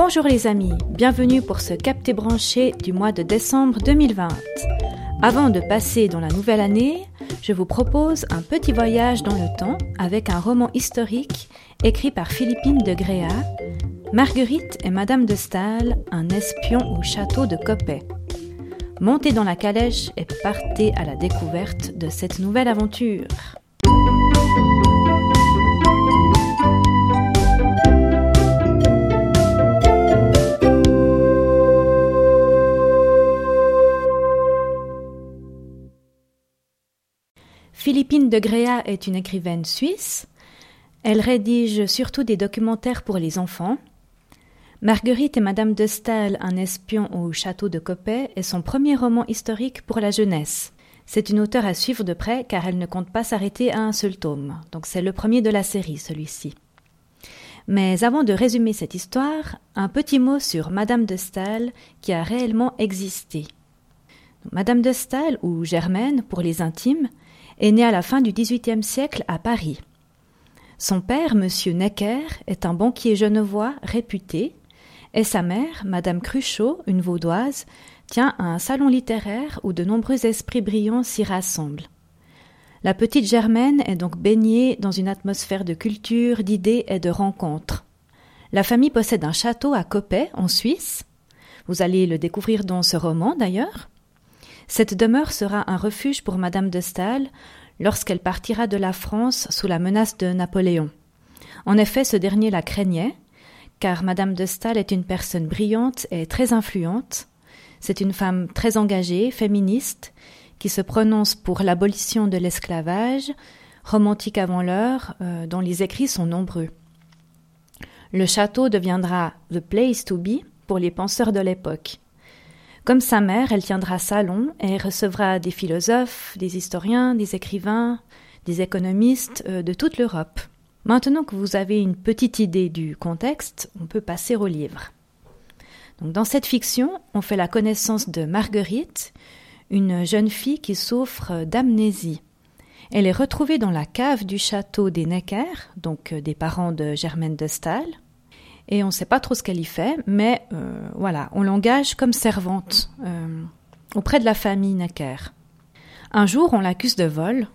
Bonjour les amis, bienvenue pour ce Capté branché du mois de décembre 2020. Avant de passer dans la nouvelle année, je vous propose un petit voyage dans le temps avec un roman historique écrit par Philippine de Gréa, Marguerite et Madame de Staël, un espion au château de Coppet. Montez dans la calèche et partez à la découverte de cette nouvelle aventure. Philippine de Gréa est une écrivaine suisse. Elle rédige surtout des documentaires pour les enfants. Marguerite et Madame de Staël, un espion au château de Coppet, est son premier roman historique pour la jeunesse. C'est une auteure à suivre de près car elle ne compte pas s'arrêter à un seul tome. Donc c'est le premier de la série, celui-ci. Mais avant de résumer cette histoire, un petit mot sur Madame de Staël qui a réellement existé. Madame de Staël, ou Germaine pour les intimes, est née à la fin du XVIIIe siècle à Paris. Son père, M. Necker, est un banquier genevois réputé et sa mère, Madame Cruchot, une vaudoise, tient un salon littéraire où de nombreux esprits brillants s'y rassemblent. La petite Germaine est donc baignée dans une atmosphère de culture, d'idées et de rencontres. La famille possède un château à Coppet, en Suisse. Vous allez le découvrir dans ce roman, d'ailleurs. Cette demeure sera un refuge pour Madame de Staël lorsqu'elle partira de la France sous la menace de Napoléon. En effet, ce dernier la craignait, car Madame de Staël est une personne brillante et très influente. C'est une femme très engagée, féministe, qui se prononce pour l'abolition de l'esclavage, romantique avant l'heure, dont les écrits sont nombreux. Le château deviendra « the place to be » pour les penseurs de l'époque. Comme sa mère, elle tiendra salon et recevra des philosophes, des historiens, des écrivains, des économistes de toute l'Europe. Maintenant que vous avez une petite idée du contexte, on peut passer au livre. Donc, dans cette fiction, on fait la connaissance de Marguerite, une jeune fille qui souffre d'amnésie. Elle est retrouvée dans la cave du château des Necker, donc des parents de Germaine de Staël. Et on ne sait pas trop ce qu'elle y fait, mais voilà, on l'engage comme servante auprès de la famille Necker. Un jour, on l'accuse de vol,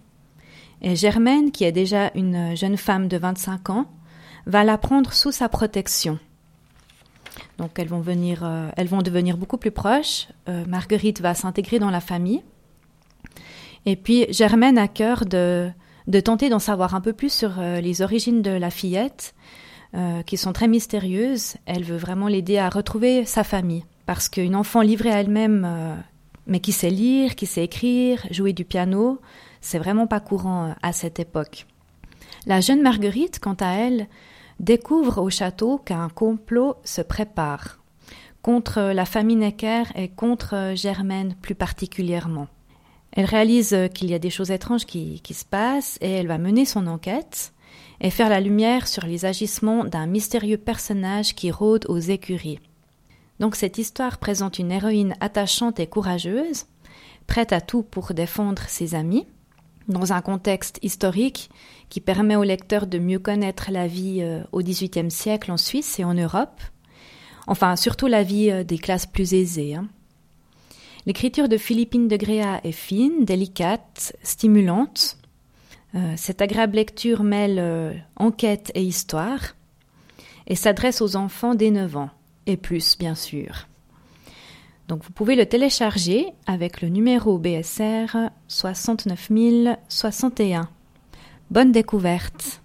et Germaine, qui est déjà une jeune femme de 25 ans, va la prendre sous sa protection. Donc elles vont devenir beaucoup plus proches, Marguerite va s'intégrer dans la famille, et puis Germaine a cœur de tenter d'en savoir un peu plus sur les origines de la fillette, qui sont très mystérieuses. Elle veut vraiment l'aider à retrouver sa famille. Parce qu'une enfant livrée à elle-même, mais qui sait lire, qui sait écrire, jouer du piano, c'est vraiment pas courant à cette époque. La jeune Marguerite, quant à elle, découvre au château qu'un complot se prépare contre la famille Necker et contre Germaine plus particulièrement. Elle réalise qu'il y a des choses étranges qui se passent et elle va mener son enquête et faire la lumière sur les agissements d'un mystérieux personnage qui rôde aux écuries. Donc cette histoire présente une héroïne attachante et courageuse, prête à tout pour défendre ses amis, dans un contexte historique qui permet au lecteur de mieux connaître la vie au XVIIIe siècle en Suisse et en Europe, enfin surtout la vie des classes plus aisées. L'écriture de Philippine de Gréa est fine, délicate, stimulante. Cette agréable lecture mêle enquête et histoire et s'adresse aux enfants dès 9 ans, et plus bien sûr. Donc vous pouvez le télécharger avec le numéro BSR 69061. Bonne découverte!